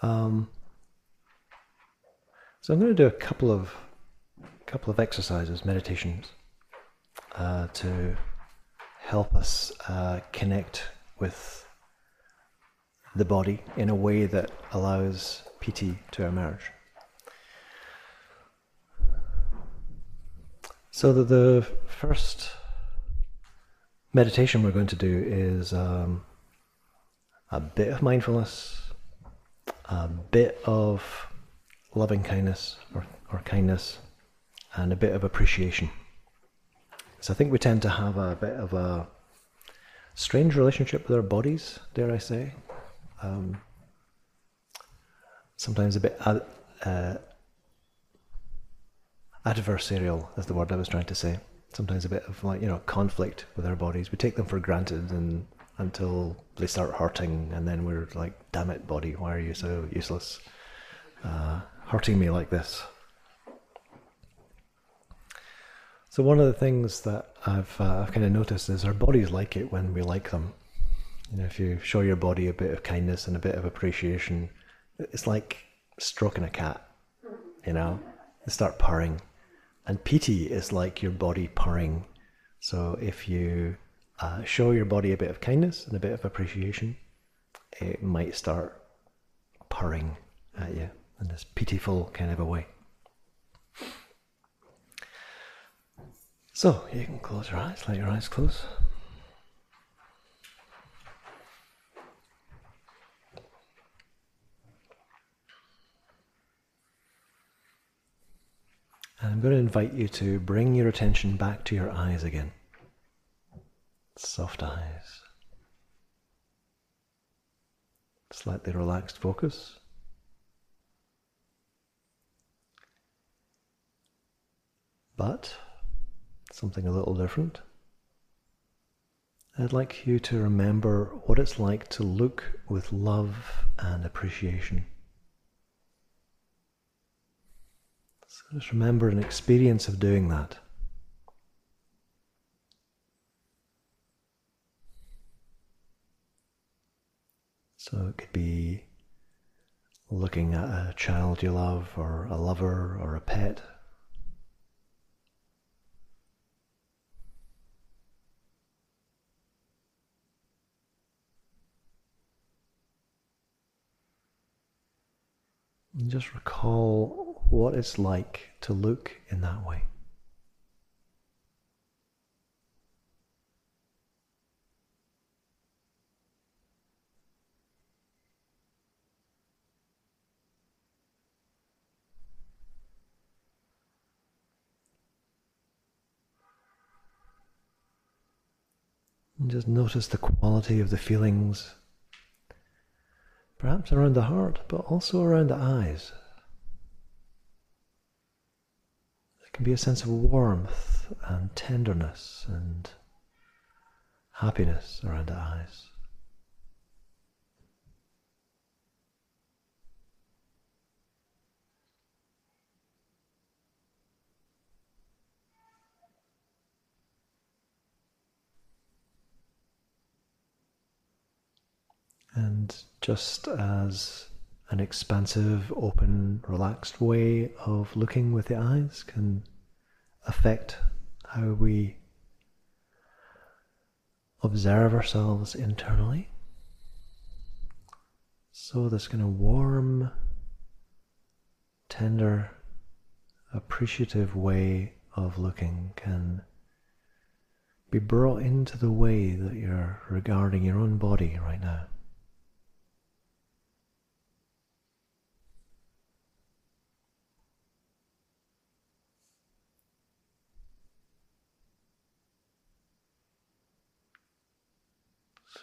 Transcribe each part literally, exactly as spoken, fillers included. Um, so I'm going to do a couple of couple of exercises, meditations, uh, to help us uh, connect with the body in a way that allows Pīti to emerge. So the, the first meditation we're going to do is um, a bit of mindfulness, a bit of loving kindness or, or kindness, and a bit of appreciation. So I think we tend to have a bit of a strange relationship with our bodies, dare I say. Um, sometimes a bit ad uh, adversarial is the word I was trying to say. Sometimes a bit of, like, you know, conflict with our bodies. We take them for granted and until they start hurting, and then we're like, damn it, body, why are you so useless? Uh, hurting me like this. So one of the things that I've, uh, I've kind of noticed is our bodies like it when we like them. You know, if you show your body a bit of kindness and a bit of appreciation, it's like stroking a cat, you know? They start purring. And Pīti is like your body purring. So if you uh, show your body a bit of kindness and a bit of appreciation, it might start purring at you in this pitiful kind of a way. So you can close your eyes, let your eyes close. And I'm going to invite you to bring your attention back to your eyes again. Soft eyes. Slightly relaxed focus. But something a little different. I'd like you to remember what it's like to look with love and appreciation. Just remember an experience of doing that. So it could be looking at a child you love, or a lover, or a pet. And just recall what it's like to look in that way. And just notice the quality of the feelings, perhaps around the heart, but also around the eyes. Can be a sense of warmth and tenderness and happiness around the eyes. And just as an expansive, open, relaxed way of looking with the eyes can affect how we observe ourselves internally. So this kind of warm, tender, appreciative way of looking can be brought into the way that you're regarding your own body right now.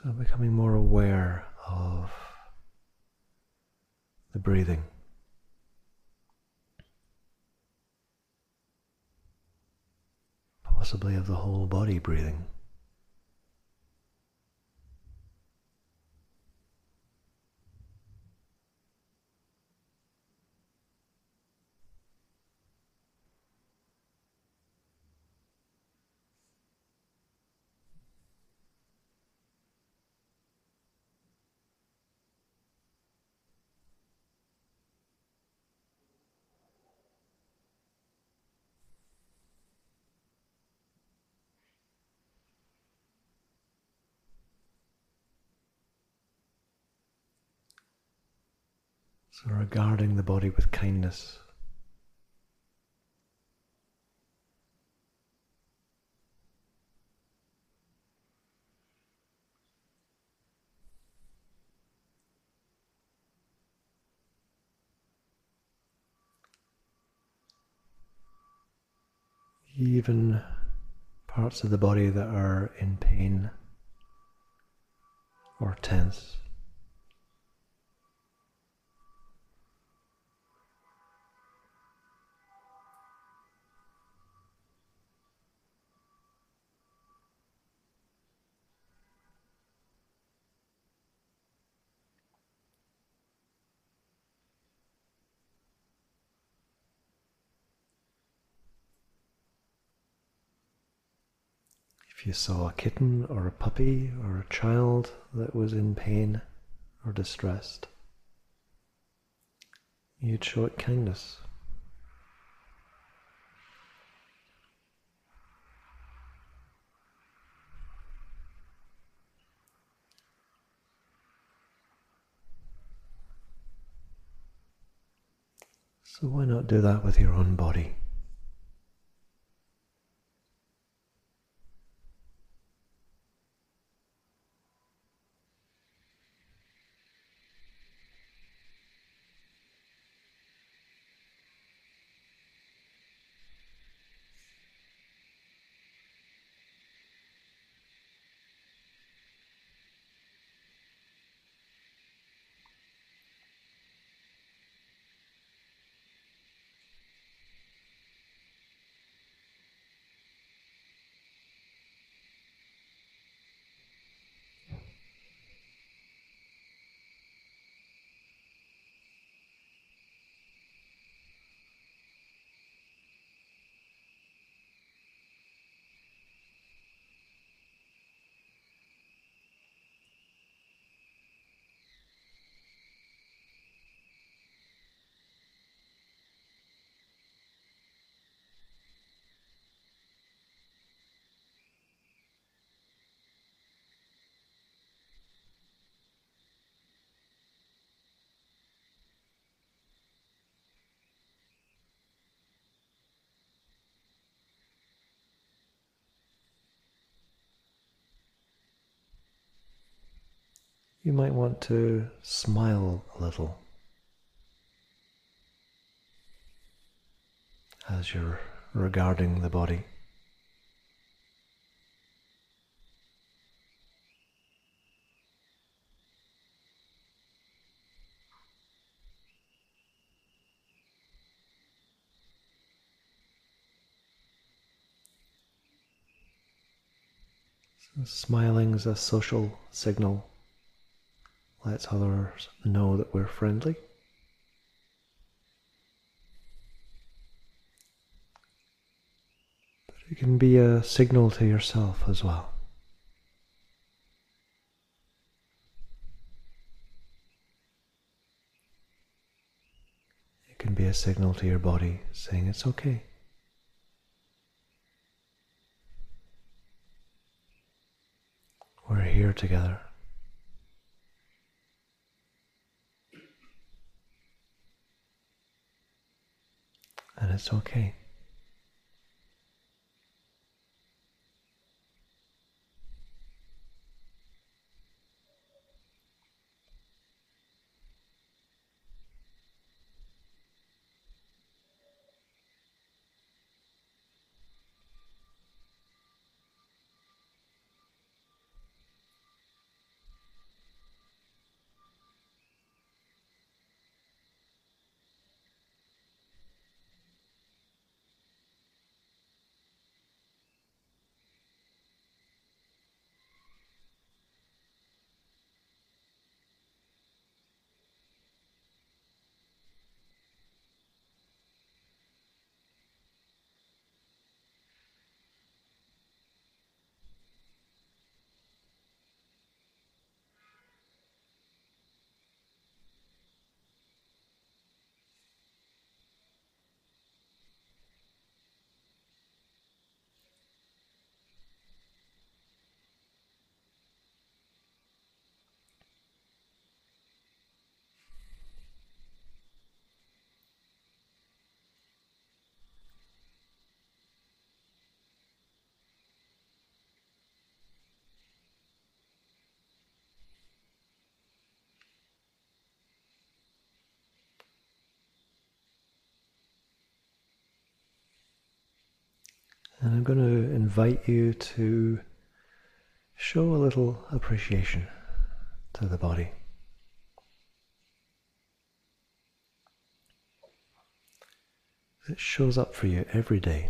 So becoming more aware of the breathing. Possibly of the whole body breathing. So regarding the body with kindness. Even parts of the body that are in pain or tense. If you saw a kitten or a puppy or a child that was in pain or distressed, you'd show it kindness. So why not do that with your own body? You might want to smile a little as you're regarding the body. So smiling is a social signal. Lets others know that we're friendly. But it can be a signal to yourself as well. It can be a signal to your body saying it's okay. We're here together. And it's okay. And I'm going to invite you to show a little appreciation to the body. It shows up for you every day.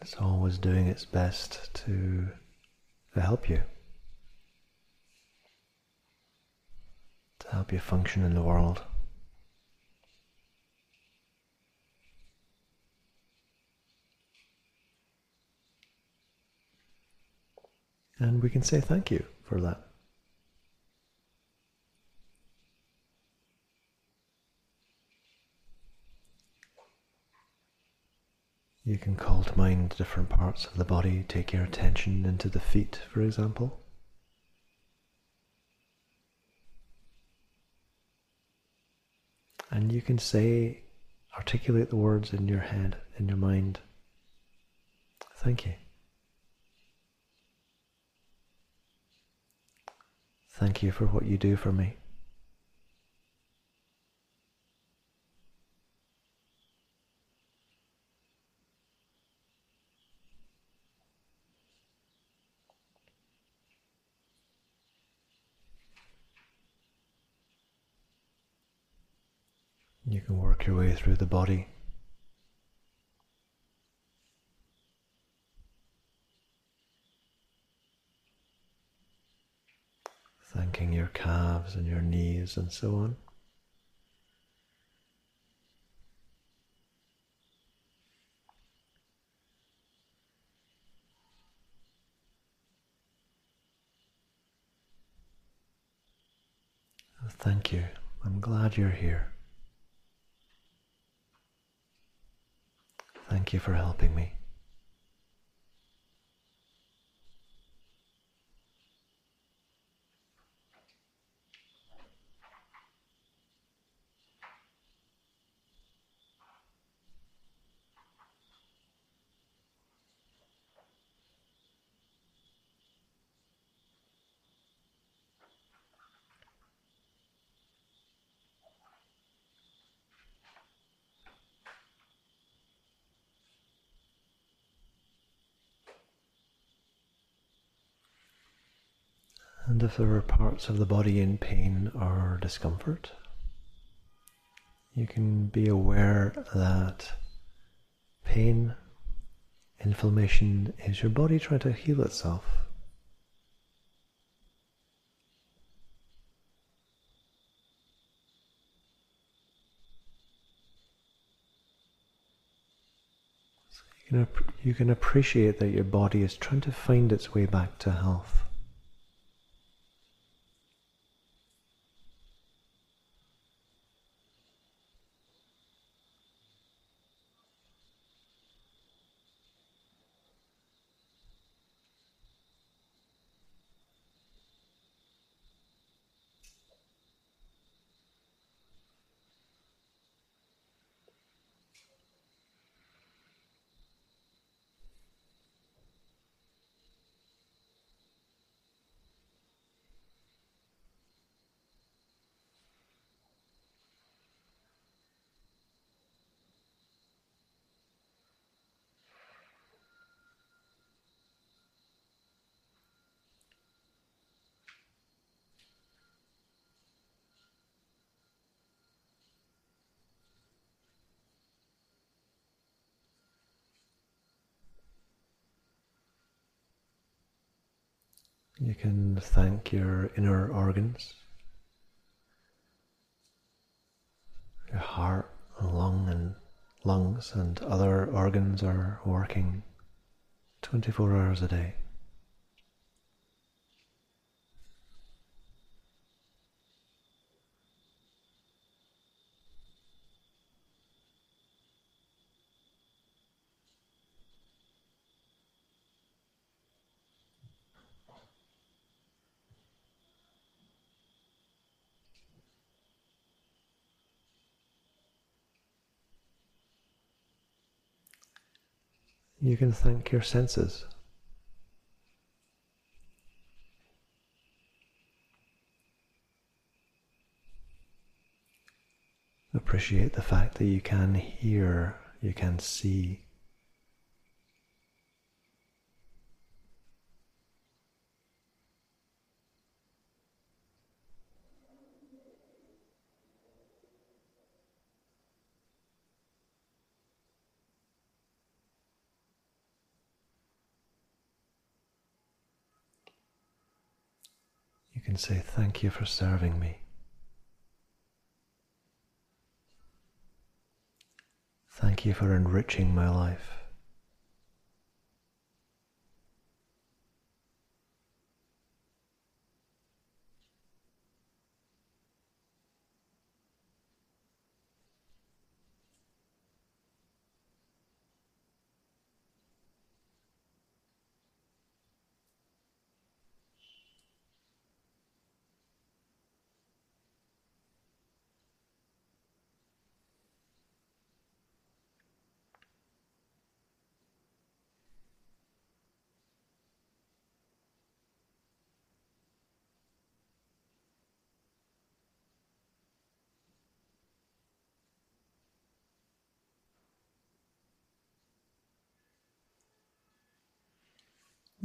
It's always doing its best to, to help you, to help you function in the world. And we can say thank you for that. You can call to mind different parts of the body, take your attention into the feet, for example. And you can say, articulate the words in your head, in your mind, thank you. Thank you for what you do for me. You can work your way through the body. Thanking your calves and your knees and so on. Oh, thank you. I'm glad you're here. Thank you for helping me. And if there were parts of the body in pain or discomfort, you can be aware that pain, inflammation is your body trying to heal itself. So you can, you can appreciate that your body is trying to find its way back to health. You can thank your inner organs, your heart and lung and lungs and other organs are working twenty-four hours a day. You can thank your senses. appreciate the fact that you can hear, you can see. You can say, thank you for serving me. Thank you for enriching my life.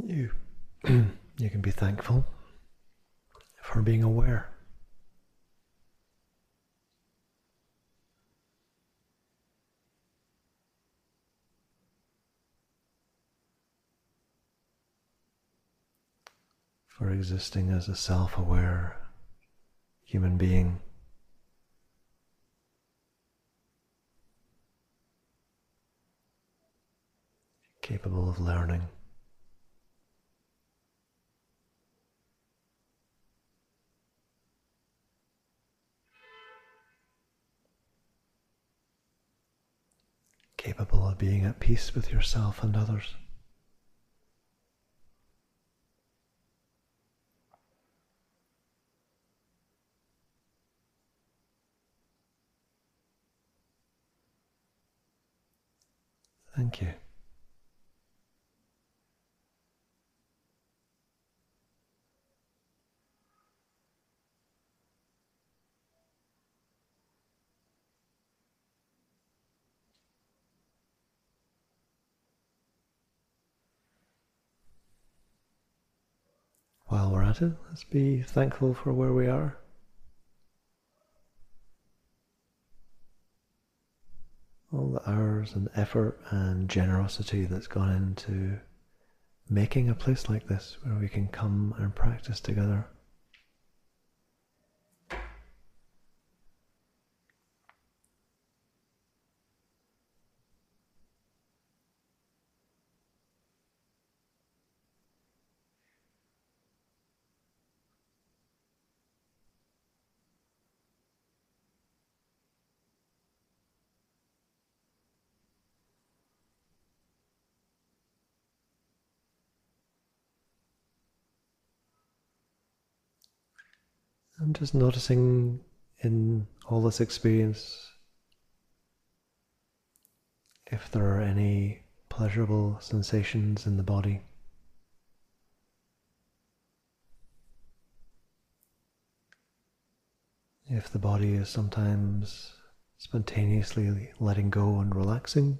You, you can be thankful for being aware. For existing as a self-aware human being. Capable of learning. Capable of being at peace with yourself and others. Thank you. While we're at it, let's be thankful for where we are. All the hours and effort and generosity that's gone into making a place like this where we can come and practice together. I'm just noticing in all this experience if there are any pleasurable sensations in the body. If the body is sometimes spontaneously letting go and relaxing.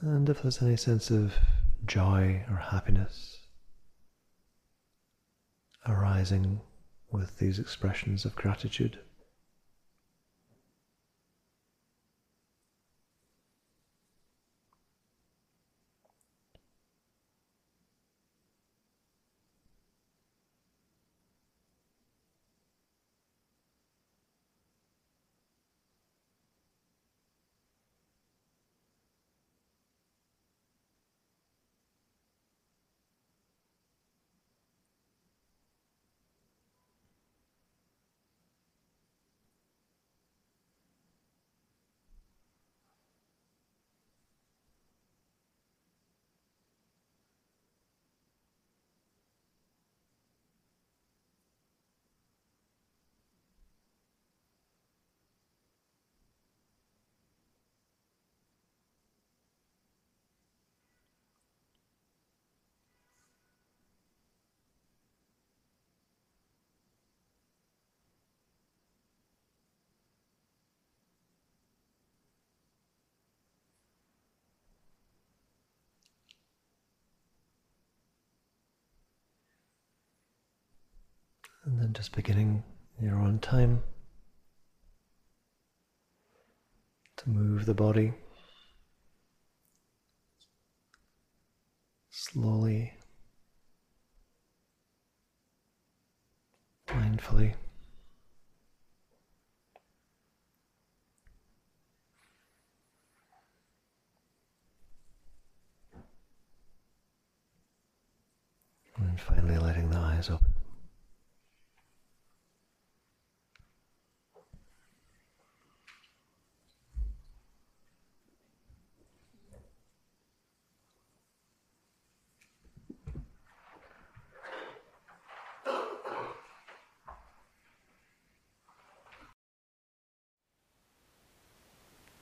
And if there's any sense of joy or happiness arising with these expressions of gratitude. and then just beginning in your own time to move the body slowly, mindfully. And finally letting the eyes open.